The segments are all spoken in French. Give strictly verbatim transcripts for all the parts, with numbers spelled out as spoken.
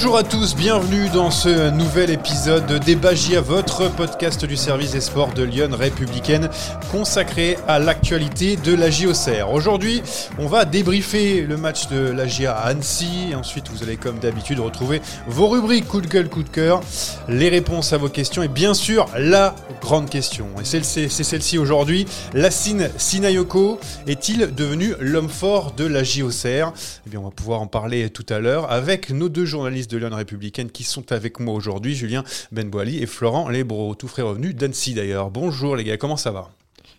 Bonjour à tous, bienvenue dans ce nouvel épisode de Déb'A J A, votre podcast du service des sports de Lyon Républicaine consacré à l'actualité de l'A J Auxerre. Aujourd'hui, on va débriefer le match de l'A J A à Annecy. Ensuite, vous allez comme d'habitude retrouver vos rubriques coup de gueule, coup de cœur, les réponses à vos questions et bien sûr la grande question. Et c'est, c'est, c'est celle-ci aujourd'hui. Lassine Sinayoko est-il devenu l'homme fort de l'A J Auxerre ? Eh bien, on va pouvoir en parler tout à l'heure avec nos deux journalistes de Lyon Républicaine qui sont avec moi aujourd'hui, Julien Benboili et Florent Lébreau, tout frais revenu d'Annecy d'ailleurs. Bonjour les gars, comment ça va ?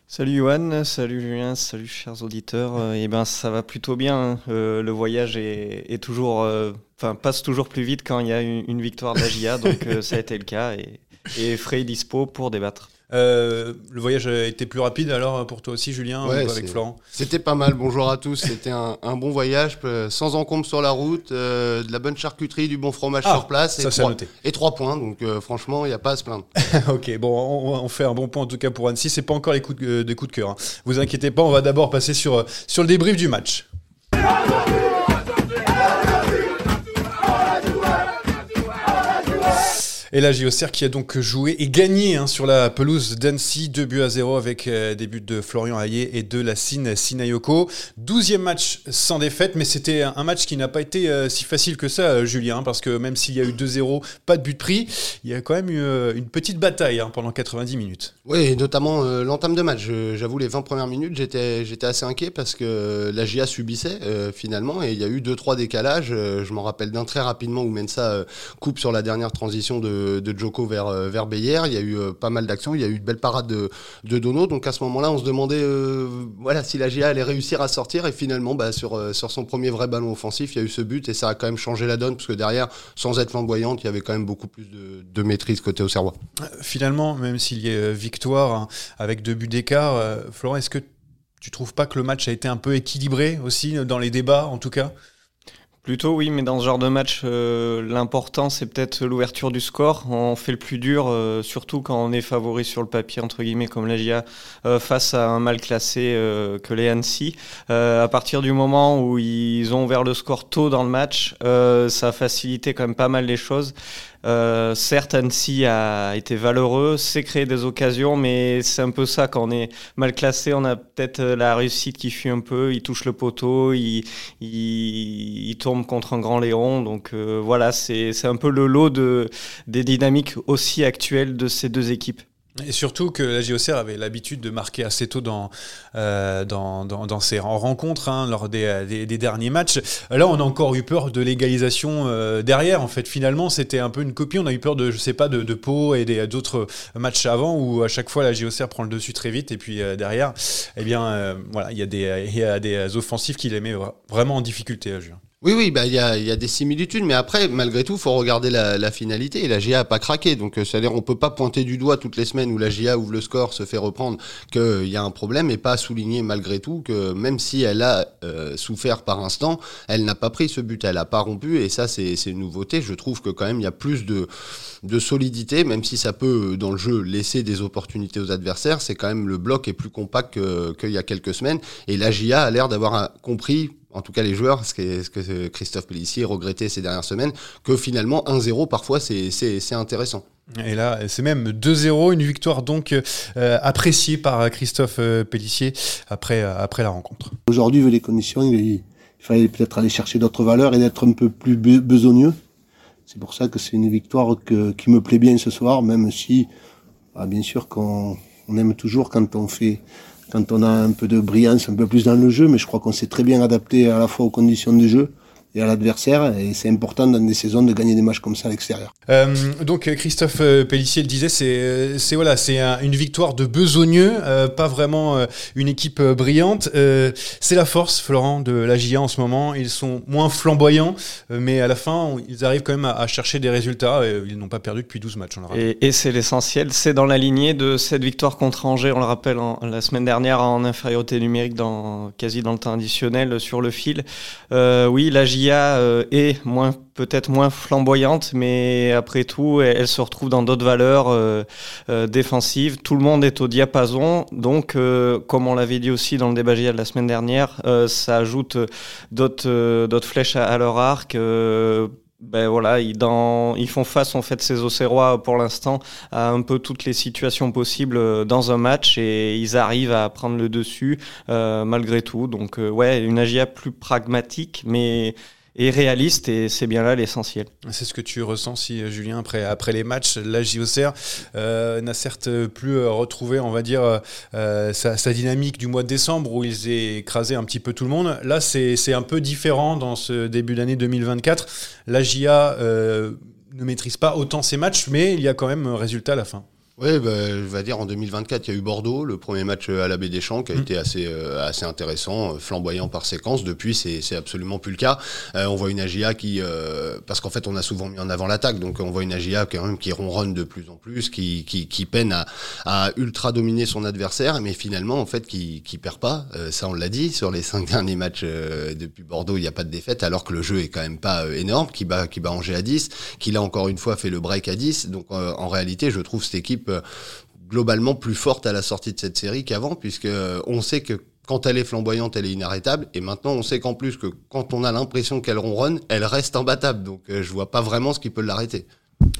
Salut Yohan, salut Julien, salut chers auditeurs. Euh, eh ben ça va plutôt bien. Hein. Euh, le voyage est, est toujours, enfin euh, passe toujours plus vite quand il y a une, une victoire de la J A, donc euh, ça a été le cas et, et frais et dispo pour débattre. Euh, le voyage a été plus rapide alors pour toi aussi Julien, ouais, avec Florent. C'était pas mal, bonjour à tous, c'était un, un bon voyage, sans encombre sur la route, euh, de la bonne charcuterie, du bon fromage ah, sur place et, trois, et trois points, donc euh, franchement il n'y a pas à se plaindre. Ok, bon on, on fait un bon point en tout cas pour Annecy, c'est pas encore les coups de, des coups de cœur, hein. Vous inquiétez pas, on va d'abord passer sur, sur le débrief du match. Et l'A J Auxerre qui a donc joué et gagné hein, sur la pelouse d'Annecy, deux buts à zéro avec euh, des buts de Florian Ayé et de Lassine Sinayoko. douzième match sans défaite, mais c'était un match qui n'a pas été euh, si facile que ça, euh, Julien, parce que même s'il y a eu deux zéro, pas de but pris, il y a quand même eu euh, une petite bataille hein, pendant quatre-vingt-dix minutes. Oui, notamment euh, l'entame de match. Je, j'avoue, les vingt premières minutes, j'étais, j'étais assez inquiet parce que la J A subissait euh, finalement, et il y a eu deux trois décalages. Euh, je m'en rappelle d'un très rapidement où Mensah euh, coupe sur la dernière transition de de Djoko vers, vers Bayer, il y a eu euh, pas mal d'actions, il y a eu une belle parade de, de Dono, donc à ce moment-là on se demandait euh, voilà, si la J A allait réussir à sortir et finalement bah, sur, euh, sur son premier vrai ballon offensif, il y a eu ce but et ça a quand même changé la donne parce que derrière, sans être flamboyante, il y avait quand même beaucoup plus de, de maîtrise côté Auxerrois. Finalement, même s'il y a victoire hein, avec deux buts d'écart, euh, Florent, est-ce que tu trouves pas que le match a été un peu équilibré aussi dans les débats en tout cas ? Plutôt oui, mais dans ce genre de match, euh, l'important c'est peut-être l'ouverture du score. On fait le plus dur, euh, surtout quand on est favori sur le papier, entre guillemets, comme la J A, euh, face à un mal classé euh, que les Annecy. Euh, à partir du moment où ils ont ouvert le score tôt dans le match, euh, ça a facilité quand même pas mal les choses. Euh, certes, Annecy a été valeureux, s'est créé des occasions, mais c'est un peu ça, quand on est mal classé, on a peut-être la réussite qui fuit un peu, il touche le poteau, il, il, il tombe contre un grand Léon, donc euh, voilà, c'est, c'est un peu le lot de, des dynamiques aussi actuelles de ces deux équipes. Et surtout que l'A J Auxerre avait l'habitude de marquer assez tôt dans, euh, dans, dans, dans ses rencontres, hein, lors des, des, des derniers matchs. Là, on a encore eu peur de l'égalisation euh, derrière. En fait, finalement, c'était un peu une copie. On a eu peur de, je sais pas, de, de Pau et des, d'autres matchs avant où à chaque fois l'A J Auxerre prend le dessus très vite. Et puis euh, derrière, eh bien, euh, voilà, il y a des, y a des offensifs qui les met vraiment en difficulté, là, Julien. Oui, oui, bah il y a, y a des similitudes, mais après, malgré tout, faut regarder la, la finalité. Et la J A a pas craqué, donc c'est-à-dire on peut pas pointer du doigt toutes les semaines où la J A ouvre le score, se fait reprendre, qu'il euh, y a un problème, et pas souligner malgré tout que même si elle a euh, souffert par instant, elle n'a pas pris ce but, elle a pas rompu, et ça c'est, c'est une nouveauté. Je trouve que quand même il y a plus de, de solidité, même si ça peut dans le jeu laisser des opportunités aux adversaires. C'est quand même, le bloc est plus compact que, qu'il y a quelques semaines, et la J A a l'air d'avoir un, compris. En tout cas, les joueurs, ce que, ce que Christophe Pellissier regrettait ces dernières semaines, que finalement un zéro, parfois, c'est, c'est, c'est intéressant. Et là, c'est même deux zéro, une victoire donc euh, appréciée par Christophe Pellissier après, après la rencontre. Aujourd'hui, vu les conditions, il fallait peut-être aller chercher d'autres valeurs et d'être un peu plus besogneux. C'est pour ça que c'est une victoire que, qui me plaît bien ce soir, même si, bah, bien sûr, qu'on on aime toujours quand on fait... Quand on a un peu de brillance, un peu plus dans le jeu, mais je crois qu'on s'est très bien adapté à la fois aux conditions de jeu et à l'adversaire, et c'est important dans des saisons de gagner des matchs comme ça à l'extérieur. Euh, donc Christophe Pellissier le disait, c'est, c'est, voilà, c'est un, une victoire de besogneux, euh, pas vraiment euh, une équipe brillante. Euh, c'est la force, Florent, de la J A en ce moment. Ils sont moins flamboyants, mais à la fin, ils arrivent quand même à, à chercher des résultats. Et ils n'ont pas perdu depuis douze matchs, on le rappelle. Et, et c'est l'essentiel, c'est dans la lignée de cette victoire contre Angers, on le rappelle, en, la semaine dernière, en infériorité numérique, dans, quasi dans le temps additionnel, sur le fil. Euh, oui, la J A est moins, peut-être moins flamboyante, mais après tout, elle, elle se retrouve dans d'autres valeurs euh, euh, défensives. Tout le monde est au diapason, donc euh, comme on l'avait dit aussi dans le débat G I A de la semaine dernière, euh, ça ajoute d'autres, euh, d'autres flèches à, à leur arc. Euh, Ben voilà, ils, dans, ils font face en fait ces Auxerrois pour l'instant à un peu toutes les situations possibles dans un match et ils arrivent à prendre le dessus euh, malgré tout. Donc euh, ouais, une A J A plus pragmatique mais et réaliste et c'est bien là l'essentiel. C'est ce que tu ressens si Julien après, après les matchs, l'A J Auxerre euh, n'a certes plus retrouvé on va dire euh, sa, sa dynamique du mois de décembre où ils écrasaient un petit peu tout le monde. Là c'est, c'est un peu différent dans ce début d'année deux mille vingt-quatre. L'A J A euh, ne maîtrise pas autant ses matchs mais il y a quand même un résultat à la fin. Oui, bah, je vais dire en deux mille vingt-quatre, il y a eu Bordeaux, le premier match à la Baie-des-Champs qui a mmh. été assez, euh, assez intéressant, flamboyant par séquence. Depuis, c'est, c'est absolument plus le cas. Euh, on voit une A J A qui, euh, parce qu'en fait, on a souvent mis en avant l'attaque, donc on voit une A J A quand même qui ronronne de plus en plus, qui, qui, qui peine à, à ultra dominer son adversaire, mais finalement, en fait, qui, qui perd pas. Euh, ça, on l'a dit, sur les cinq derniers matchs euh, depuis Bordeaux, il n'y a pas de défaite, alors que le jeu est quand même pas euh, énorme, qui bat, qui bat Angers à dix, qui là encore une fois fait le break à dix. Donc, euh, en réalité, je trouve cette équipe globalement plus forte à la sortie de cette série qu'avant, puisque on sait que quand elle est flamboyante, elle est inarrêtable. Et maintenant, on sait qu'en plus, que quand on a l'impression qu'elle ronronne, elle reste imbattable. Donc, je vois pas vraiment ce qui peut l'arrêter.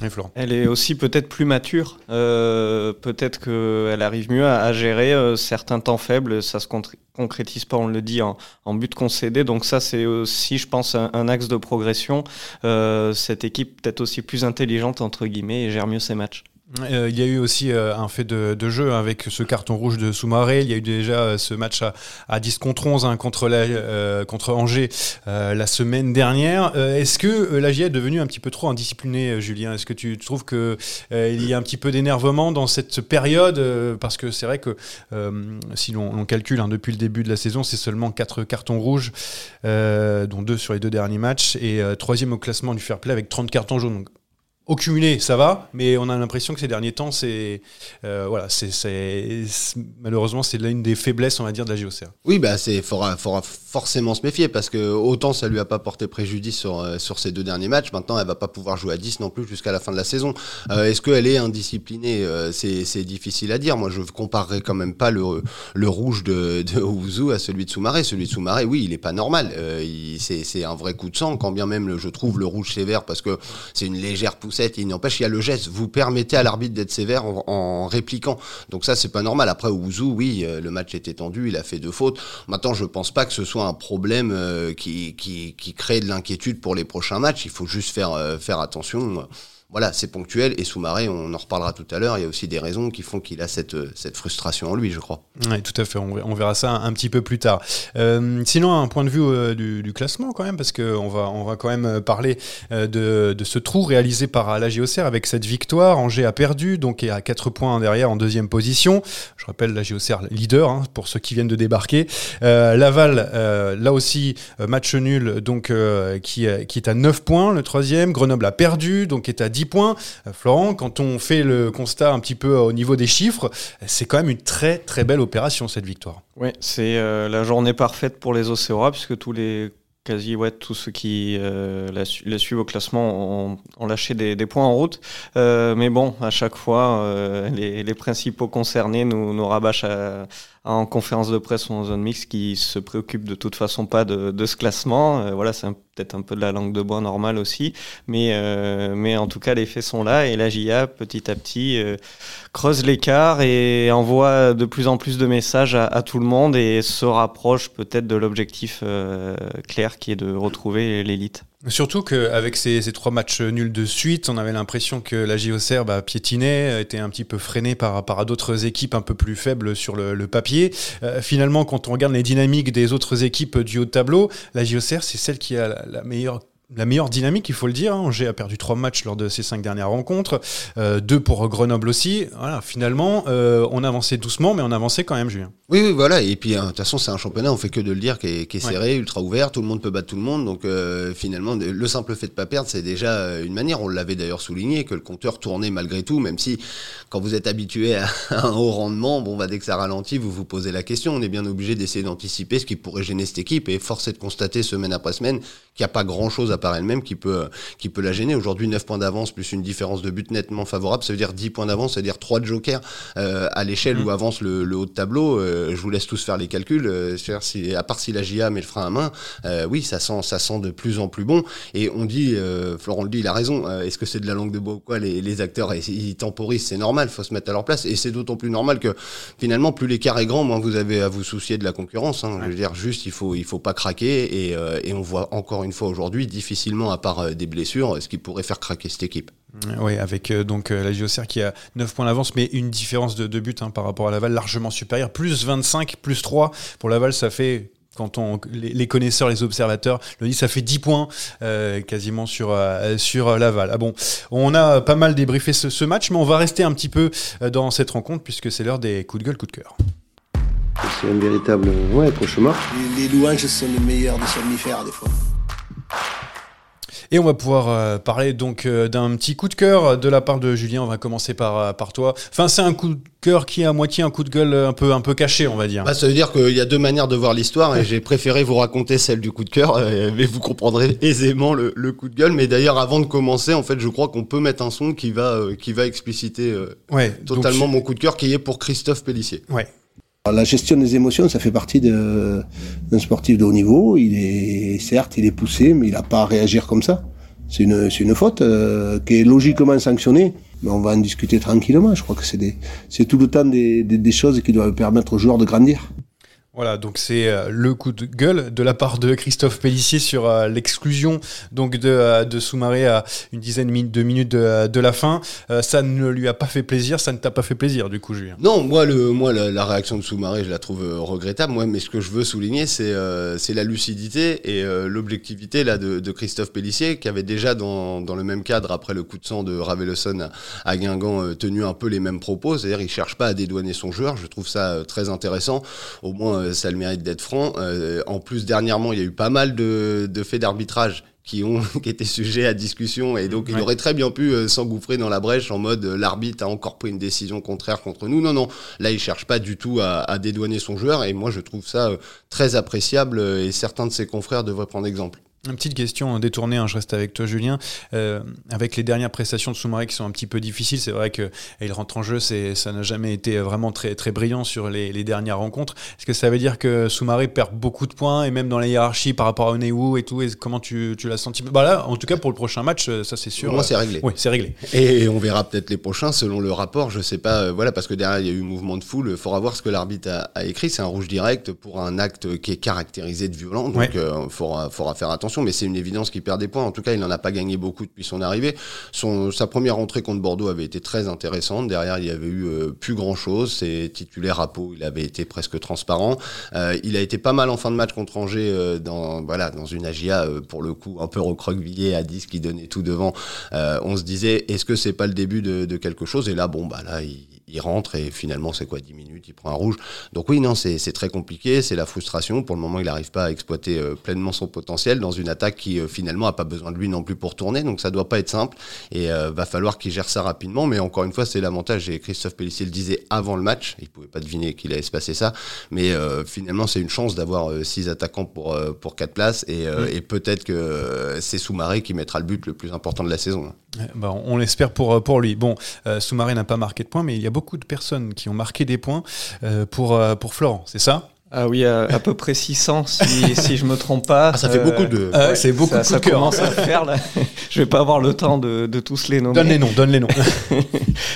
Et Florent. Elle est aussi peut-être plus mature. Euh, peut-être qu'elle arrive mieux à, à gérer euh, certains temps faibles. Ça se contr- concrétise pas, on le dit, en, en but concédé. Donc ça, c'est aussi, je pense, un, un axe de progression. Euh, cette équipe peut-être aussi plus intelligente, entre guillemets, et gère mieux ses matchs. Euh, il y a eu aussi euh, un fait de, de jeu avec ce carton rouge de Soumaré. Il y a eu déjà euh, ce match à, à dix contre onze hein, contre, la, euh, contre Angers euh, la semaine dernière. Euh, est-ce que euh, l'A J A est devenue un petit peu trop indisciplinée, euh, Julien ? Est-ce que tu trouves qu'il euh, y a un petit peu d'énervement dans cette période ? euh, Parce que c'est vrai que euh, si l'on, l'on calcule hein, depuis le début de la saison, c'est seulement quatre cartons rouges, euh, dont deux sur les deux derniers matchs, et euh, troisième au classement du fair play avec trente cartons jaunes. Donc, au cumulé, ça va, mais on a l'impression que ces derniers temps, c'est, euh, voilà, c'est, c'est, c'est malheureusement, c'est l'une des faiblesses, on va dire, de l'A J Auxerre. Oui, bah, c'est faudra, faudra forcément se méfier parce que autant ça lui a pas porté préjudice sur sur ces deux derniers matchs. Maintenant, elle va pas pouvoir jouer à dix non plus jusqu'à la fin de la saison. Euh, est-ce qu'elle est indisciplinée ? euh, C'est c'est difficile à dire. Moi, je comparerais quand même pas le le rouge de, de Ouzou à celui de Soumaré. Celui de Soumaré, oui, il est pas normal. Euh, il, c'est c'est un vrai coup de sang. Quand bien même le, je trouve le rouge sévère parce que c'est une légère poussée. Il n'empêche, il y a le geste. Vous permettez à l'arbitre d'être sévère en, en répliquant. Donc ça, c'est pas normal. Après, Ouzou, oui, le match était tendu, il a fait deux fautes. Maintenant, je pense pas que ce soit un problème euh, qui, qui, qui crée de l'inquiétude pour les prochains matchs. Il faut juste faire, euh, faire attention. Voilà, c'est ponctuel et Soumaré, on en reparlera tout à l'heure, il y a aussi des raisons qui font qu'il a cette, cette frustration en lui, je crois. Oui, tout à fait, on verra ça un petit peu plus tard. Euh, sinon, un point de vue euh, du, du classement quand même, parce qu'on va, on va quand même parler euh, de, de ce trou réalisé par l'A J Auxerre avec cette victoire. Angers a perdu, donc est à quatre points derrière en deuxième position. Je rappelle l'A J Auxerre leader, hein, pour ceux qui viennent de débarquer. Euh, Laval, euh, là aussi, match nul, donc euh, qui, qui est à neuf points, le troisième. Grenoble a perdu, donc est à dix points. Florent, quand on fait le constat un petit peu au niveau des chiffres, c'est quand même une très très belle opération cette victoire. Oui, c'est euh, la journée parfaite pour les Auxerrois puisque tous les quasi ouais, tous ceux qui euh, la, la suivent au classement ont, ont lâché des, des points en route. Euh, mais bon, à chaque fois, euh, les, les principaux concernés nous, nous rabâchent à, à, en conférence de presse ou en zone mixte qui se préoccupent de toute façon pas de, de ce classement. Euh, voilà, c'est un, peut-être un peu de la langue de bois normale aussi. Mais, euh, mais en tout cas, les faits sont là et l'A J A, petit à petit, euh, creuse l'écart et envoie de plus en plus de messages à, à tout le monde et se rapproche peut-être de l'objectif euh, clair qui est de retrouver l'élite. Surtout qu'avec ces, ces trois matchs nuls de suite, on avait l'impression que l'A J Auxerre bah, piétinait, était un petit peu freinée par, par d'autres équipes un peu plus faibles sur le, le papier. Euh, finalement, quand on regarde les dynamiques des autres équipes du haut de tableau, l'A J Auxerre, c'est celle qui a la, la meilleure La meilleure dynamique, il faut le dire. Angers a perdu trois matchs lors de ses cinq dernières rencontres, euh, deux pour Grenoble aussi. Voilà, finalement, euh, on avançait doucement, mais on avançait quand même, Julien. Oui, oui, voilà. Et puis, de hein, toute façon, c'est un championnat, on fait que de le dire, qui est, qui est ouais. serré, ultra ouvert. Tout le monde peut battre tout le monde. Donc, euh, finalement, le simple fait de pas perdre, c'est déjà une manière. On l'avait d'ailleurs souligné que le compteur tournait malgré tout, même si quand vous êtes habitué à un haut rendement, bon, bah, dès que ça ralentit, vous vous posez la question. On est bien obligé d'essayer d'anticiper ce qui pourrait gêner cette équipe. Et force est de constater semaine après semaine qu'il n'y a pas grand chose à par elle-même qui peut, qui peut la gêner. Aujourd'hui, neuf points d'avance plus une différence de but nettement favorable, ça veut dire dix points d'avance, c'est-à-dire trois jokers euh, à l'échelle mmh. où avance le, le haut de tableau. Euh, je vous laisse tous faire les calculs. Euh, si, à part si la J A met le frein à main, euh, oui, ça sent, ça sent de plus en plus bon. Et on dit, euh, Florent le dit, il a raison. Euh, est-ce que c'est de la langue de bois ou quoi? Les, les acteurs, ils temporisent, c'est normal, il faut se mettre à leur place. Et c'est d'autant plus normal que finalement, plus l'écart est grand, moins vous avez à vous soucier de la concurrence. Hein. Ouais. Je veux dire, juste, il faut, il faut pas craquer. Et, euh, et on voit encore une fois aujourd'hui, difficilement, à part euh, des blessures, ce qui pourrait faire craquer cette équipe. Oui, avec euh, donc euh, la J A Auxerre qui a neuf points d'avance, mais une différence de deux buts hein, par rapport à Laval, largement supérieure. Plus vingt-cinq, plus trois. Pour Laval, ça fait... quand on, les connaisseurs, les observateurs le disent, ça fait dix points euh, quasiment sur, euh, sur Laval. Ah bon, on a pas mal débriefé ce, ce match, mais on va rester un petit peu dans cette rencontre puisque c'est l'heure des coups de gueule, coups de cœur. C'est un véritable ouais, cauchemar. Les, les louanges sont les meilleurs des somnifères des fois. Et on va pouvoir euh, parler donc euh, d'un petit coup de cœur de la part de Julien. On va commencer par, par toi. Enfin, c'est un coup de cœur qui est à moitié un coup de gueule un peu, un peu caché, on va dire. Bah, ça veut dire qu'il y a deux manières de voir l'histoire et j'ai préféré vous raconter celle du coup de cœur, euh, mais vous comprendrez aisément le, le coup de gueule. Mais d'ailleurs, avant de commencer, en fait, je crois qu'on peut mettre un son qui va, euh, qui va expliciter euh, ouais, totalement donc... mon coup de cœur qui est pour Christophe Pellissier. Ouais. Alors, la gestion des émotions, ça fait partie de, d'un sportif de haut niveau. Il est, certes, il est poussé, mais il n'a pas à réagir comme ça. C'est une, c'est une faute euh, qui est logiquement sanctionnée, mais on va en discuter tranquillement. Je crois que c'est, des, c'est tout le temps des, des, des choses qui doivent permettre aux joueurs de grandir. Voilà, donc c'est le coup de gueule de la part de Christophe Pellissier sur euh, l'exclusion donc de, euh, de Soumaré à une dizaine de minutes de, de la fin. Euh, ça ne lui a pas fait plaisir, ça ne t'a pas fait plaisir du coup, Julien? Non, moi, le, moi la, la réaction de Soumaré, je la trouve regrettable. Moi, mais ce que je veux souligner, c'est, euh, c'est la lucidité et euh, l'objectivité là, de, de Christophe Pellissier, qui avait déjà dans, dans le même cadre, après le coup de sang de Ravelesson à, à Guingamp, euh, tenu un peu les mêmes propos. C'est-à-dire, il ne cherche pas à dédouaner son joueur. Je trouve ça euh, très intéressant. Au moins, ça a le mérite d'être franc. Euh, en plus, dernièrement, il y a eu pas mal de, de faits d'arbitrage qui ont qui étaient sujets à discussion et donc ouais. Il aurait très bien pu euh, s'engouffrer dans la brèche en mode euh, l'arbitre a encore pris une décision contraire contre nous. Non non, là il cherche pas du tout à, à dédouaner son joueur et moi je trouve ça euh, très appréciable euh, et certains de ses confrères devraient prendre exemple. Une petite question détournée, hein, je reste avec toi Julien, euh, avec les dernières prestations de Soumaré qui sont un petit peu difficiles, c'est vrai qu'il rentre en jeu, c'est, ça n'a jamais été vraiment très, très brillant sur les, les dernières rencontres. Est-ce que ça veut dire que Soumaré perd beaucoup de points et même dans la hiérarchie par rapport à Onewu et tout, et comment tu, tu l'as senti? Bah là, en tout cas pour le prochain match, ça c'est sûr. Pour moi c'est réglé. Oui, c'est réglé. Et on verra peut-être les prochains selon le rapport, je sais pas, euh, voilà, parce que derrière il y a eu mouvement de foule, il faudra voir ce que l'arbitre a, a écrit, c'est un rouge direct pour un acte qui est caractérisé de violent, donc il ouais. euh, faudra, faudra faire attention. Mais c'est une évidence qu'il perd des points. En tout cas, il n'en a pas gagné beaucoup depuis son arrivée. Son, sa première rentrée contre Bordeaux avait été très intéressante. Derrière, il n'y avait eu euh, plus grand-chose. C'est titulaire à Pau. Il avait été presque transparent. Euh, il a été pas mal en fin de match contre Angers euh, dans, voilà, dans une A J A, euh, pour le coup, un peu recroquevillée à dix qui donnait tout devant. Euh, on se disait, est-ce que c'est pas le début de, de quelque chose? Et là, bon, bah là, il... il rentre et finalement c'est quoi, dix minutes, il prend un rouge. Donc oui, non, c'est, c'est très compliqué, c'est la frustration. Pour le moment, il n'arrive pas à exploiter euh, pleinement son potentiel dans une attaque qui euh, finalement n'a pas besoin de lui non plus pour tourner. Donc ça ne doit pas être simple et euh, va falloir qu'il gère ça rapidement. Mais encore une fois, c'est l'avantage, et Christophe Pellissier le disait avant le match, il ne pouvait pas deviner qu'il allait se passer ça. Mais euh, finalement, c'est une chance d'avoir euh, six attaquants pour, euh, pour quatre places et, euh, mmh. et peut-être que euh, c'est Soumaré qui mettra le but le plus important de la saison. Bah, on l'espère pour, pour lui. Bon, euh, Soumaré n'a pas marqué de points, mais il y a beaucoup de personnes qui ont marqué des points euh, pour, euh, pour Florent, c'est ça? Ah oui, à, à peu près six cents si, si je me trompe pas. Ah, ça fait euh, beaucoup de... Euh, ouais, c'est beaucoup ça, de ça commence à faire là. Je vais pas avoir le temps de, de tous les nommer. Donne les noms, donne les noms.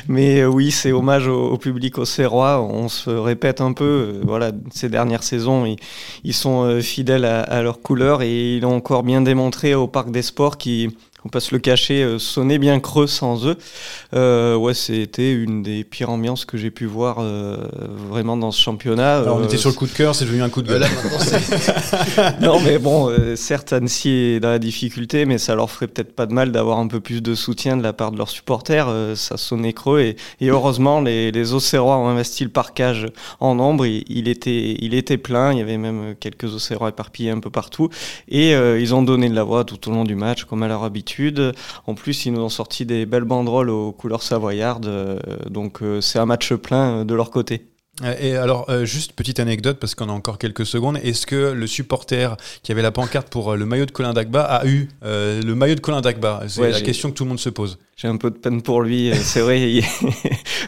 Mais euh, oui, c'est hommage au, au public auxerrois. On se répète un peu. Voilà, ces dernières saisons, ils, ils sont euh, fidèles à, à leur couleur et ils l'ont encore bien démontré au Parc des Sports qui... on passe le cachet, sonner bien creux sans eux. Euh, ouais, c'était une des pires ambiances que j'ai pu voir euh, vraiment dans ce championnat. Alors, on euh, était sur le coup de cœur, c'est devenu un coup de gueule. Là, maintenant, c'est... non, mais bon, euh, certes, Annecy est dans la difficulté, mais ça leur ferait peut-être pas de mal d'avoir un peu plus de soutien de la part de leurs supporters. Euh, ça sonnait creux et, et heureusement, les, les Auxerrois ont investi le parcage en nombre. Il, il, était, il était plein, il y avait même quelques Auxerrois éparpillés un peu partout. Et euh, ils ont donné de la voix tout au long du match, comme à leur habitude. En plus, ils nous ont sorti des belles banderoles aux couleurs savoyardes, donc c'est un match plein de leur côté. Et alors, euh, juste petite anecdote, parce qu'on a encore quelques secondes. Est-ce que le supporter qui avait la pancarte pour le maillot de Colin Dagba a eu euh, le maillot de Colin Dagba? C'est ouais, la question que tout le monde se pose. J'ai un peu de peine pour lui. C'est vrai, il...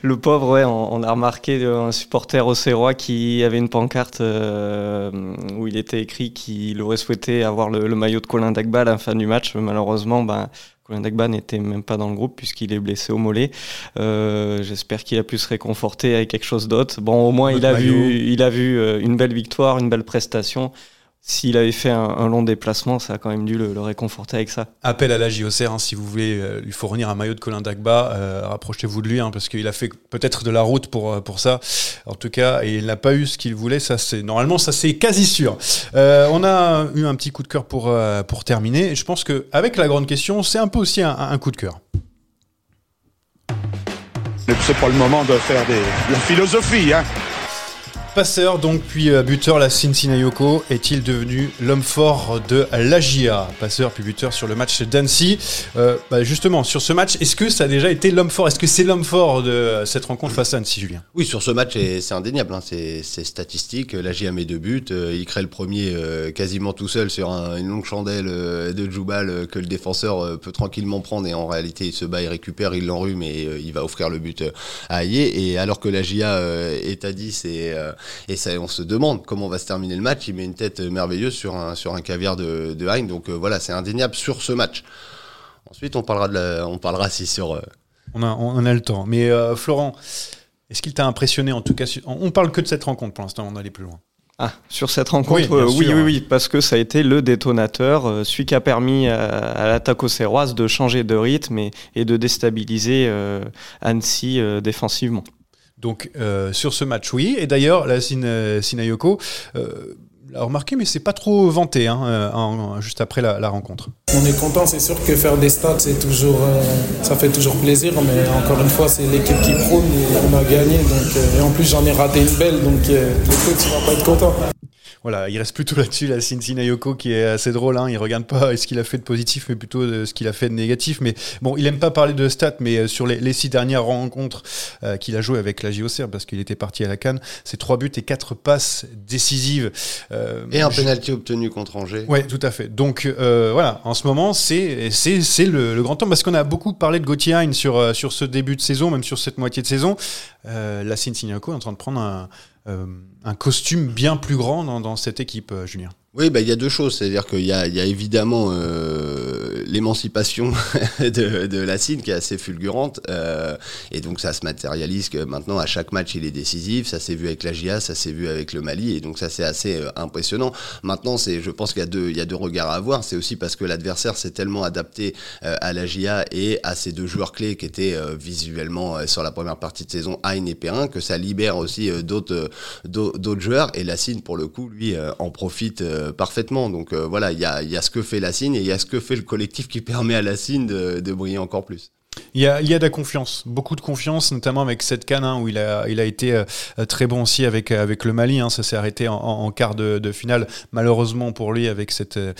le pauvre, ouais, on, on a remarqué un supporter auxerrois qui avait une pancarte euh, où il était écrit qu'il aurait souhaité avoir le, le maillot de Colin Dagba à la fin du match. Malheureusement, ben... Colin Dagba n'était même pas dans le groupe puisqu'il est blessé au mollet. Euh, j'espère qu'il a pu se réconforter avec quelque chose d'autre. Bon, au moins, il a, vu, il a vu une belle victoire, une belle prestation. S'il avait fait un, un long déplacement, ça a quand même dû le, le réconforter avec ça. Appel à l'A J Auxerre, hein, si vous voulez euh, lui fournir un maillot de Colin Dagba, euh, rapprochez-vous de lui, hein, parce qu'il a fait peut-être de la route pour, pour ça. En tout cas, et il n'a pas eu ce qu'il voulait, ça c'est, normalement ça c'est quasi sûr. Euh, on a eu un petit coup de cœur pour, euh, pour terminer. Je pense qu'avec la grande question, c'est un peu aussi un, un coup de cœur. C'est pas le moment de faire des, de la philosophie, hein. Passeur, donc, puis buteur, Lassine Sinayoko est-il devenu l'homme fort de l'A J A? Passeur, puis buteur sur le match d'Annecy. Euh, bah justement, sur ce match, est-ce que ça a déjà été l'homme fort? Est-ce que c'est l'homme fort de cette rencontre face à Annecy, Julien? Oui, sur ce match, c'est indéniable. Hein. C'est, c'est statistique. L'A J A met deux buts. Il crée le premier quasiment tout seul sur un, une longue chandelle de Djoubal que le défenseur peut tranquillement prendre. Et en réalité, il se bat, il récupère, il l'enrume et il va offrir le but à Ayé. Et alors que l'A J A est à dix et... Et ça, on se demande comment va se terminer le match. Il met une tête merveilleuse sur un, sur un caviar de, de Hein. Donc euh, voilà, c'est indéniable sur ce match. Ensuite, on parlera, de la, on parlera si sur... Euh... On, a, on a le temps. Mais euh, Florent, est-ce qu'il t'a impressionné? En tout cas, on parle que de cette rencontre pour l'instant, on va aller plus loin. Ah, sur cette rencontre, oui, euh, oui, oui, oui, parce que ça a été le détonateur, euh, celui qui a permis à, à l'attaque auxerroise de changer de rythme et, et de déstabiliser euh, Annecy euh, défensivement. Donc euh, sur ce match, oui. Et d'ailleurs, la Sin- Sinayoko euh, l'a remarqué, mais c'est pas trop vanté hein, euh, en, juste après la, la rencontre. On est content, c'est sûr que faire des stats, c'est toujours, euh, ça fait toujours plaisir. Mais encore une fois, c'est l'équipe qui prône et on a gagné. Donc, euh, et en plus, j'en ai raté une belle, donc euh, le coach ne va pas être content. Voilà, il reste plutôt là-dessus, la Lassine Sinayoko qui est assez drôle, hein, il ne regarde pas ce qu'il a fait de positif, mais plutôt de ce qu'il a fait de négatif. Mais bon, il n'aime pas parler de stats, mais sur les, les six dernières rencontres euh, qu'il a jouées avec l'A J Auxerre, parce qu'il était parti à la CAN, c'est trois buts et quatre passes décisives. Euh, et un je... pénalty obtenu contre Angers. Oui, tout à fait. Donc euh, voilà, en ce moment, c'est, c'est, c'est le, le grand temps, parce qu'on a beaucoup parlé de Gauthier Hein sur, sur ce début de saison, même sur cette moitié de saison. Euh, la Lassine Sinayoko est en train de prendre un... Euh, un costume bien plus grand dans, dans cette équipe, euh, Julien. Oui, bah, il y a deux choses, c'est-à-dire qu'il y a, il y a évidemment euh, l'émancipation de, de Lassine qui est assez fulgurante, euh, et donc ça se matérialise que maintenant à chaque match il est décisif, ça s'est vu avec l'A J A, ça s'est vu avec le Mali, et donc ça c'est assez euh, impressionnant. Maintenant, c'est, je pense qu'il y a deux, il y a deux regards à avoir, c'est aussi parce que l'adversaire s'est tellement adapté euh, à l'A J A et à ces deux joueurs clés qui étaient euh, visuellement euh, sur la première partie de saison Hein et P un, que ça libère aussi euh, d'autres, euh, d'autres, d'autres joueurs, et Lassine pour le coup, lui, euh, en profite euh, parfaitement. Donc euh, voilà, il y a, y a ce que fait Lassine et il y a ce que fait le collectif qui permet à Lassine de, de briller encore plus. Il y a, il y a de la confiance, beaucoup de confiance, notamment avec cette CAN hein, où il a, il a été euh, très bon aussi avec, avec le Mali. Hein, ça s'est arrêté en, en quart de, de finale, malheureusement pour lui, avec cette euh,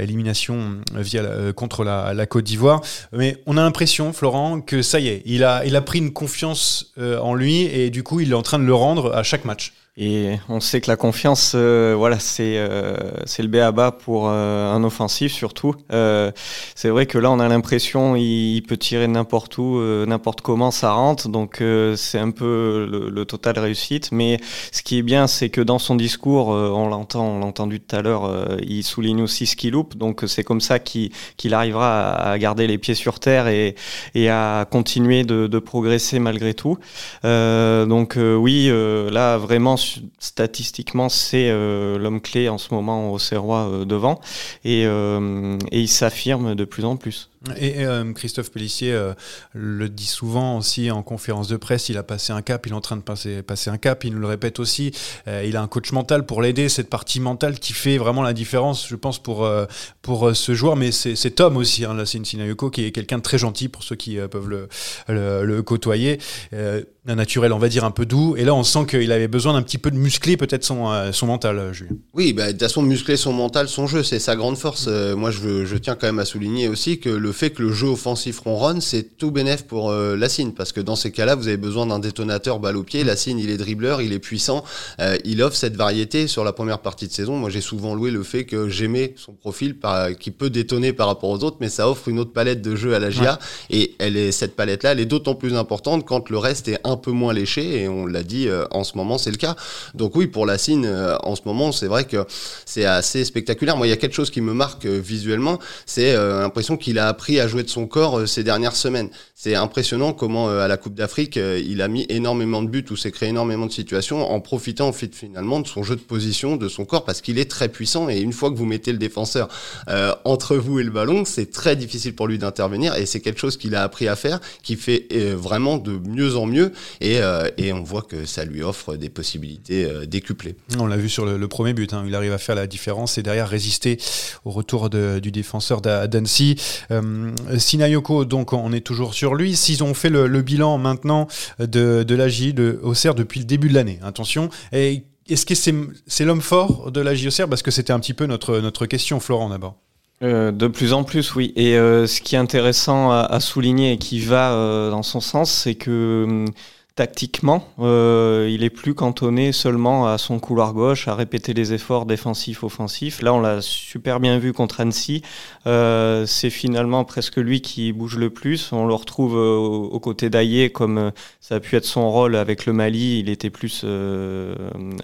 élimination via la, contre la, la Côte d'Ivoire. Mais on a l'impression, Florent, que ça y est, il a, il a pris une confiance euh, en lui et du coup, il est en train de le rendre à chaque match. Et on sait que la confiance, euh, voilà, c'est euh, c'est le B A B A pour euh, un offensif surtout. Euh, c'est vrai que là, on a l'impression il, il peut tirer n'importe où, euh, n'importe comment, ça rentre. Donc euh, c'est un peu le, le total réussite. Mais ce qui est bien, c'est que dans son discours, euh, on l'entend, on l'a entendu tout à l'heure, euh, il souligne aussi ce qu'il loupe. Donc c'est comme ça qu'il, qu'il arrivera à, à garder les pieds sur terre et et à continuer de, de progresser malgré tout. Euh, donc euh, oui, euh, là vraiment. Statistiquement, c'est euh, l'homme clé en ce moment au Auxerrois euh, devant et, euh, et il s'affirme de plus en plus. Et euh, Christophe Pellissier euh, le dit souvent aussi en conférence de presse, il a passé un cap, il est en train de passer, passer un cap, il nous le répète aussi, euh, il a un coach mental pour l'aider, cette partie mentale qui fait vraiment la différence, je pense, pour, euh, pour ce joueur, mais c'est, cet homme aussi, hein, Lassine Sinayoko, qui est quelqu'un de très gentil pour ceux qui euh, peuvent le, le, le côtoyer, euh, un naturel, on va dire, un peu doux, et là on sent qu'il avait besoin d'un petit peu de muscler peut-être son, euh, son mental, euh, Julien. Oui, bah, de toute façon, muscler son mental, son jeu, c'est sa grande force. Euh, moi, je, je tiens quand même à souligner aussi que le fait que le jeu offensif ronronne, c'est tout bénef pour euh, Lassine, parce que dans ces cas-là, vous avez besoin d'un détonateur balle au pied. Lassine, il est dribbleur, il est puissant, euh, il offre cette variété. Sur la première partie de saison, moi j'ai souvent loué le fait que j'aimais son profil par, qui peut détonner par rapport aux autres, mais ça offre une autre palette de jeu à la J A, ouais. Et elle est, cette palette-là, elle est d'autant plus importante quand le reste est un peu moins léché, et on l'a dit, euh, en ce moment c'est le cas. Donc oui, pour Lassine, euh, en ce moment, c'est vrai que c'est assez spectaculaire. Moi, il y a quelque chose qui me marque euh, visuellement, c'est euh, l'impression qu'il a appris à jouer de son corps euh, ces dernières semaines. C'est impressionnant comment euh, à la Coupe d'Afrique, euh, il a mis énormément de buts, ou s'est créé énormément de situations en profitant finalement de son jeu de position, de son corps, parce qu'il est très puissant, et une fois que vous mettez le défenseur euh, entre vous et le ballon, c'est très difficile pour lui d'intervenir, et c'est quelque chose qu'il a appris à faire, qui fait euh, vraiment de mieux en mieux, et, euh, et on voit que ça lui offre des possibilités euh, décuplées. On l'a vu sur le, le premier but, hein, il arrive à faire la différence et derrière résister au retour de, du défenseur d'Annecy. Euh, Sinayoko, donc on est toujours sur lui. S'ils ont fait le, le bilan maintenant de, de l'A J de Auxerre depuis le début de l'année, attention, et est-ce que c'est, c'est l'homme fort de l'A J Auxerre? Parce que c'était un petit peu notre, notre question, Florent, d'abord. Euh, de plus en plus, oui. Et euh, ce qui est intéressant à, à souligner et qui va euh, dans son sens, c'est que... Hum, tactiquement, euh, il est plus cantonné seulement à son couloir gauche, à répéter les efforts défensifs, offensifs. Là, on l'a super bien vu contre Annecy. Euh, c'est finalement presque lui qui bouge le plus. On le retrouve euh, aux côtés d'Ayé, comme euh, ça a pu être son rôle avec le Mali. Il était plus euh,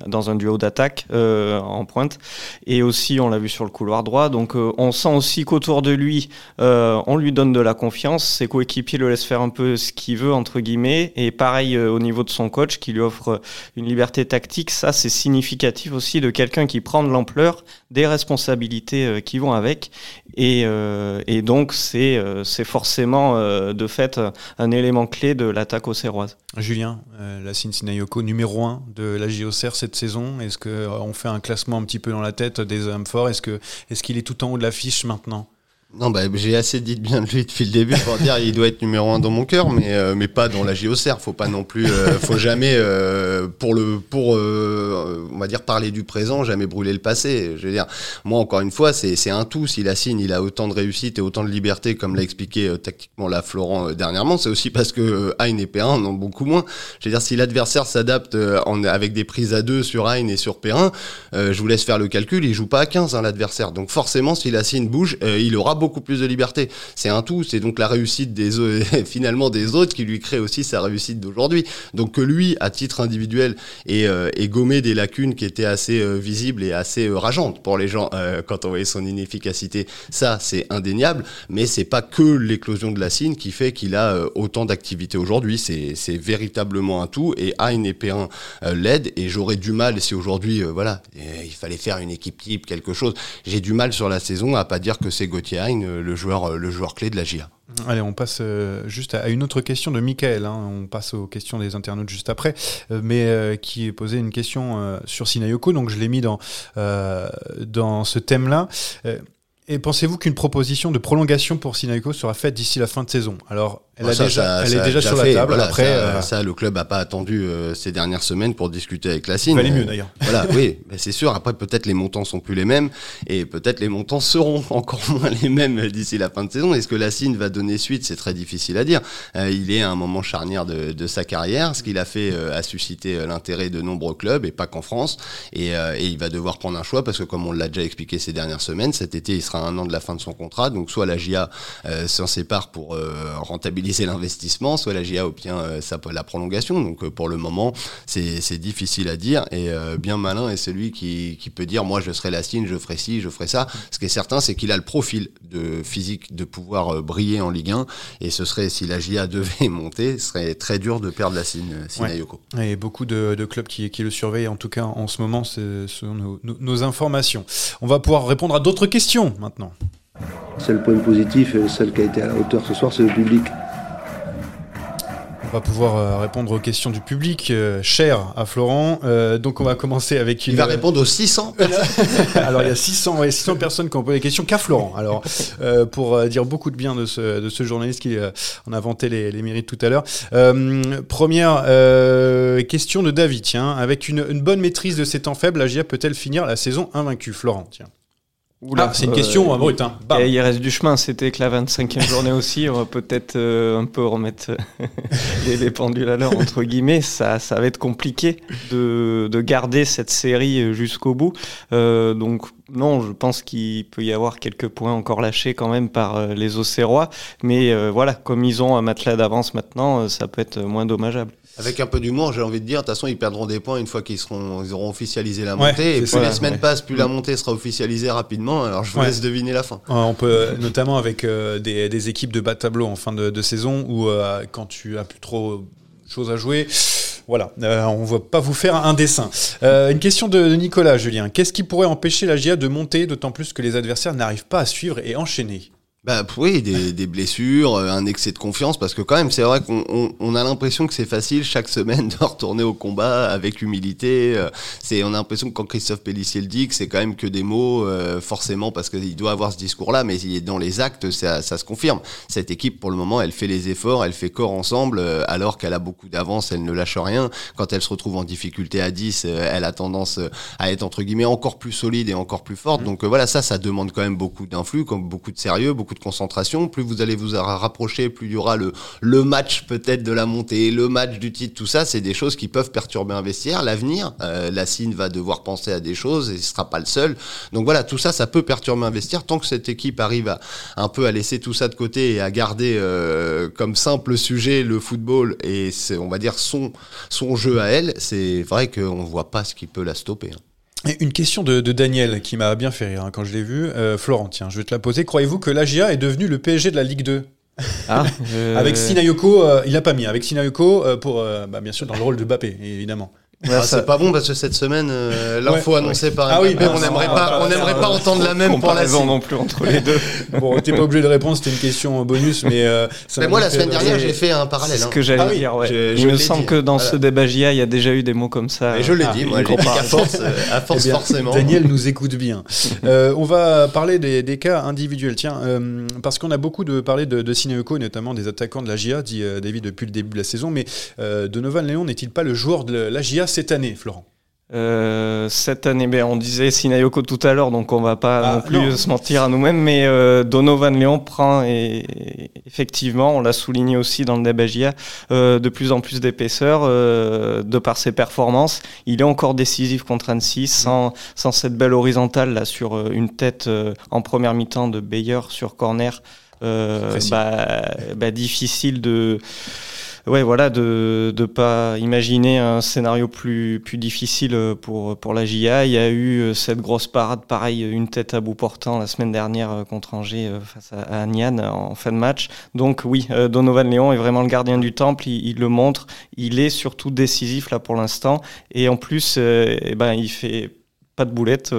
dans un duo d'attaque euh, en pointe. Et aussi, on l'a vu sur le couloir droit. Donc, euh, on sent aussi qu'autour de lui, euh, on lui donne de la confiance. Ses coéquipiers le laissent faire un peu ce qu'il veut, entre guillemets. Et pareil, au niveau de son coach qui lui offre une liberté tactique. Ça, c'est significatif aussi de quelqu'un qui prend de l'ampleur, des responsabilités qui vont avec, et, euh, et donc c'est, c'est forcément de fait un élément clé de l'attaque auxerroise. Julien, euh, Lassine Sinayoko, numéro un de l'A J Auxerre cette saison, est-ce qu'on fait un classement un petit peu dans la tête des hommes forts? Est-ce que, est-ce qu'il est tout en haut de l'affiche maintenant? Non, bah, j'ai assez dit de bien de lui depuis le début pour dire il doit être numéro un dans mon cœur, mais euh, mais pas dans l'A J Auxerre. Faut pas non plus, euh, faut jamais euh, pour le pour euh, on va dire parler du présent, jamais brûler le passé. Je veux dire, moi encore une fois, c'est c'est un tout. Si Lassine, il a autant de réussite et autant de liberté, comme l'a expliqué euh, tactiquement la Florent euh, dernièrement, c'est aussi parce que euh, Hein et P un en ont beaucoup moins. Je veux dire, si l'adversaire s'adapte euh, en, avec des prises à deux sur Hein et sur P un, euh, je vous laisse faire le calcul, il joue pas à quinze hein, l'adversaire. Donc forcément, si Lassine bouge, euh, il aura beaucoup plus de liberté. C'est un tout, c'est donc la réussite des euh, finalement des autres qui lui crée aussi sa réussite d'aujourd'hui. Donc que lui, à titre individuel, ait, euh, ait gommé des lacunes qui étaient assez euh, visibles et assez euh, rageantes pour les gens euh, quand on voyait son inefficacité, ça c'est indéniable, mais c'est pas que l'éclosion de Lassine qui fait qu'il a euh, autant d'activité aujourd'hui, c'est, c'est véritablement un tout, et Hein et P un euh, l'aide, et j'aurais du mal si aujourd'hui, euh, voilà, euh, il fallait faire une équipe type, quelque chose, j'ai du mal sur la saison à pas dire que c'est Gauthier Hein, le joueur, le joueur clé de la J A. Allez, on passe euh, juste à, à une autre question de Michael, hein. On passe aux questions des internautes juste après, euh, mais euh, qui posait une question euh, sur Sinayoko, donc je l'ai mis dans, euh, dans ce thème-là. Euh, et pensez-vous qu'une proposition de prolongation pour Sinayoko sera faite d'ici la fin de saison? Alors, elle, bon, a ça, déjà, ça, elle ça, est déjà sur fait, la table. Voilà, après, ça, euh... ça, le club n'a pas attendu euh, ces dernières semaines pour discuter avec Lassine. Il valait mieux d'ailleurs. Voilà, oui, c'est sûr. Après, peut-être les montants sont plus les mêmes, et peut-être les montants seront encore moins les mêmes d'ici la fin de saison. Est-ce que Lassine va donner suite? C'est très difficile à dire. Euh, il est à un moment charnière de, de sa carrière. Ce qu'il a fait euh, a suscité l'intérêt de nombreux clubs, et pas qu'en France. Et, euh, et il va devoir prendre un choix, parce que comme on l'a déjà expliqué ces dernières semaines, cet été, il sera à un an de la fin de son contrat. Donc, soit la J A euh, s'en sépare pour euh, rentabiliser c'est l'investissement, soit la J A obtient euh, sa, la prolongation. Donc euh, pour le moment, c'est, c'est difficile à dire, et euh, bien malin est celui qui, qui peut dire moi je serai Lassine, je ferai ci, je ferai ça. Ce qui est certain, c'est qu'il a le profil de physique de pouvoir euh, briller en Ligue un, et ce serait, si la J A devait monter, ce serait très dur de perdre Lassine Sinayoko. Ouais. Et beaucoup de, de clubs qui, qui le surveillent, en tout cas en ce moment, ce sont nos, nos, nos informations. On va pouvoir répondre à d'autres questions maintenant. C'est le point positif, celle qui a été à la hauteur ce soir, c'est le public. On va pouvoir répondre aux questions du public, euh, cher à Florent. Euh, donc on va commencer avec... Une... Il va répondre aux six cents personnes. Alors il y a six cents, ouais, six cents personnes qui ont posé des questions qu'à Florent. Alors euh, pour dire beaucoup de bien de ce, de ce journaliste qui euh, en a vanté les, les mérites tout à l'heure. Euh, première euh, question de David. Tiens, avec une, une bonne maîtrise de ses temps faibles, la J A peut-elle finir la saison invaincue? Florent, tiens. Oula, ah, c'est une question, euh, un brut. Hein. Et il reste du chemin, c'était que la vingt-cinquième journée aussi, on va peut-être euh, un peu remettre les, les pendules à l'heure, entre guillemets. Ça, ça va être compliqué de, de garder cette série jusqu'au bout. Euh, donc, non, je pense qu'il peut y avoir quelques points encore lâchés quand même par euh, les Auxerrois. Mais euh, voilà, comme ils ont un matelas d'avance maintenant, euh, ça peut être moins dommageable. Avec un peu d'humour, j'ai envie de dire, de toute façon, ils perdront des points une fois qu'ils seront, ils auront officialisé la montée. Ouais, et plus ça, les semaines ouais. passent, plus la montée sera officialisée rapidement. Alors, je vous ouais. laisse deviner la fin. Ouais, on peut, notamment avec euh, des, des équipes de bas de tableau en fin de, de saison où, euh, quand tu as plus trop de choses à jouer, voilà, euh, on ne va pas vous faire un dessin. Euh, une question de, de Nicolas, Julien. Qu'est-ce qui pourrait empêcher la J A de monter, d'autant plus que les adversaires n'arrivent pas à suivre et enchaîner ? Bah oui, des, des blessures, un excès de confiance, parce que quand même, c'est vrai qu'on on, on a l'impression que c'est facile chaque semaine de retourner au combat avec humilité. C'est, on a l'impression que quand Christophe Pellissier le dit, que c'est quand même que des mots, euh, forcément, parce qu'il doit avoir ce discours-là, mais dans les actes, ça, ça se confirme. Cette équipe, pour le moment, elle fait les efforts, elle fait corps ensemble, alors qu'elle a beaucoup d'avance, elle ne lâche rien. Quand elle se retrouve en difficulté à dix, elle a tendance à être, entre guillemets, encore plus solide et encore plus forte. Donc euh, voilà, ça, ça demande quand même beaucoup d'influx, comme beaucoup de sérieux, beaucoup de concentration. Plus vous allez vous rapprocher, plus il y aura le, le match peut-être de la montée, le match du titre, tout ça, c'est des choses qui peuvent perturber un vestiaire, l'avenir. Euh, Lassine va devoir penser à des choses et il sera pas le seul. Donc voilà, tout ça, ça peut perturber un vestiaire. Tant que cette équipe arrive à, un peu à laisser tout ça de côté et à garder euh, comme simple sujet le football et c'est, on va dire son, son jeu à elle, c'est vrai qu'on voit pas ce qui peut la stopper. Hein. Et une question de, de Daniel qui m'a bien fait rire hein, quand je l'ai vu. Euh, Florent, tiens, je vais te la poser. Croyez-vous que l'A J A est devenu le P S G de la Ligue deux ? Ah, euh... Avec Sinayoko, euh, il l'a pas mis. Avec Sinayoko, euh, pour, euh, bah, bien sûr, dans le rôle de Bappé, évidemment. Ouais, ah, ça... C'est pas bon parce que cette semaine, euh, l'info ouais, annoncée ouais. par ah oui, on n'aimerait pas, on aimerait pas entendre la même pour la saison non plus entre les deux. Bon, t'es pas obligé de répondre, c'était une question bonus, mais. Euh, ça mais moi, la semaine dernière, j'ai fait un parallèle. C'est ce hein. que j'allais ah, dire. Ouais. Je, je il me semble dit. que dans voilà. ce Déb'A J A, il y a déjà eu des mots comme ça. Et je l'ai ah, dit, moi, je l'ai dit à force, à force eh bien, forcément. Daniel nous écoute bien. euh, on va parler des, des cas individuels, tiens, euh, parce qu'on a beaucoup de parlé de, de Sinayoko, notamment des attaquants de la J A, dit euh, David depuis le début de la saison, mais euh, Donovan Léon n'est-il pas le joueur de la J A cette année, Florent? Euh, cette année, ben, on disait Sinayoko tout à l'heure, donc on va pas ah, non plus non. se mentir à nous-mêmes, mais euh, Donovan Léon prend, et, et effectivement, on l'a souligné aussi dans le Déb'A J A, euh, de plus en plus d'épaisseur, euh, de par ses performances. Il est encore décisif contre Annecy, sans, sans cette belle horizontale là, sur euh, une tête euh, en première mi-temps de Bayer sur corner, euh, bah, bah, difficile de... Ouais, voilà, de de pas imaginer un scénario plus plus difficile pour pour la J A. Il y a eu cette grosse parade, pareil, une tête à bout portant la semaine dernière contre Angers face à Nian en fin de match. Donc oui, Donovan Léon est vraiment le gardien du temple. Il, il le montre. Il est surtout décisif là pour l'instant. Et en plus, euh, eh ben il fait pas de boulettes.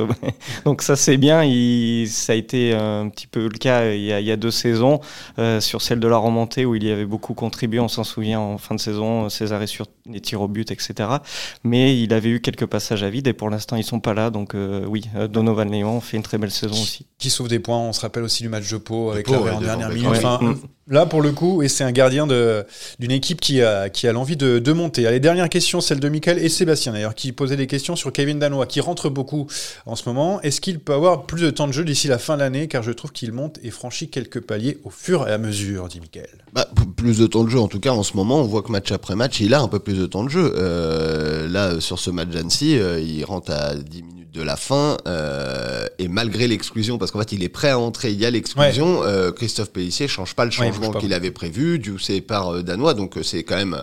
Donc ça c'est bien. Il, ça a été un petit peu le cas il y a, il y a deux saisons euh, sur celle de la remontée où il y avait beaucoup contribué. On s'en souvient en fin de saison, ses arrêts sur les tirs au but, et cetera. Mais il avait eu quelques passages à vide et pour l'instant ils sont pas là. Donc euh, oui, Donovan Léon fait une très belle saison aussi. Qui sauve des points. On se rappelle aussi du match de Pau avec Pau, la ouais, dernière minute. Ouais. Enfin, mmh. Là pour le coup, et c'est un gardien de, d'une équipe qui a qui a l'envie de, de monter. Allez, dernière question, celle de Michael et Sébastien d'ailleurs, qui posaient des questions sur Kevin Danois qui rentre beaucoup en ce moment. Est-ce qu'il peut avoir plus de temps de jeu d'ici la fin de l'année, car je trouve qu'il monte et franchit quelques paliers au fur et à mesure, dit Michael. Bah, plus de temps de jeu, en tout cas en ce moment, on voit que match après match, il a un peu plus de temps de jeu. Euh, là, sur ce match d'Annecy, euh, il rentre à dix minutes de la fin, euh, et malgré l'exclusion, parce qu'en fait il est prêt à entrer, il y a l'exclusion, ouais. euh, Christophe Pellissier ne change pas le changement ouais, pas. qu'il avait prévu, dû par euh, Danois, donc euh, c'est quand même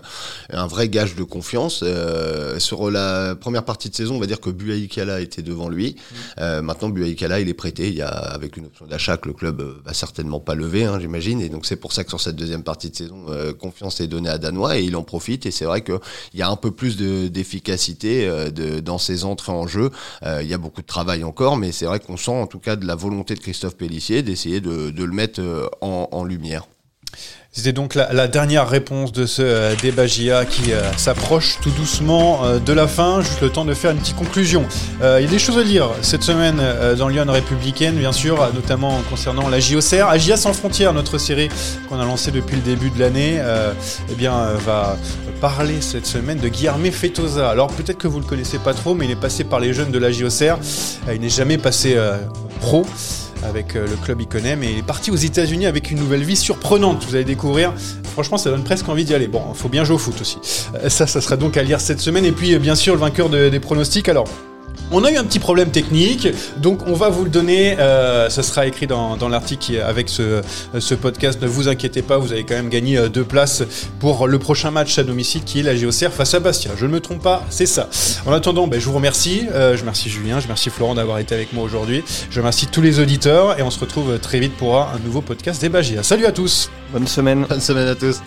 un vrai gage de confiance. Euh, sur la première partie de saison, on va dire que Buayi-Kiala était devant lui. Mmh. Euh, maintenant, Buayi-Kiala, il est prêté. Il y a, avec une option d'achat que le club euh, va certainement pas lever, hein, j'imagine. Et donc, c'est pour ça que sur cette deuxième partie de saison, euh, confiance est donnée à Danois et il en profite. Et c'est vrai qu'il y a un peu plus de, d'efficacité euh, de, dans ses entrées en jeu. Euh, il y a beaucoup de travail encore, mais c'est vrai qu'on sent en tout cas de la volonté de Christophe Pellissier d'essayer de, de le mettre euh, en, en lumière. C'était donc la, la dernière réponse de ce euh, Déb'A J A qui euh, s'approche tout doucement euh, de la fin, juste le temps de faire une petite conclusion. Euh, il y a des choses à lire cette semaine euh, dans Lyon Républicaine, bien sûr, notamment concernant l'A J Auxerre. A J A sans frontières, notre série qu'on a lancée depuis le début de l'année, euh, eh bien, euh, va parler cette semaine de Guilherme Feitosa. Alors peut-être que vous ne le connaissez pas trop, mais il est passé par les jeunes de l'A J Auxerre. Euh, il n'est jamais passé... Euh, pro avec le club iconais, mais il est parti aux États-Unis avec une nouvelle vie surprenante. Vous allez découvrir, franchement ça donne presque envie d'y aller. Bon, faut bien jouer au foot aussi. Ça, ça sera donc à lire cette semaine. Et puis bien sûr le vainqueur de, des pronostics. Alors, on a eu un petit problème technique, donc on va vous le donner, euh, ça sera écrit dans, dans l'article avec ce, ce podcast. Ne vous inquiétez pas, vous avez quand même gagné deux places pour le prochain match à domicile qui est l'A J Auxerre face à Bastia. Je ne me trompe pas, c'est ça. En attendant, ben, je vous remercie, euh, je remercie Julien, je remercie Florent d'avoir été avec moi aujourd'hui, je remercie tous les auditeurs et on se retrouve très vite pour un nouveau podcast Déb'A J A. Salut à tous. Bonne semaine. Bonne semaine à tous.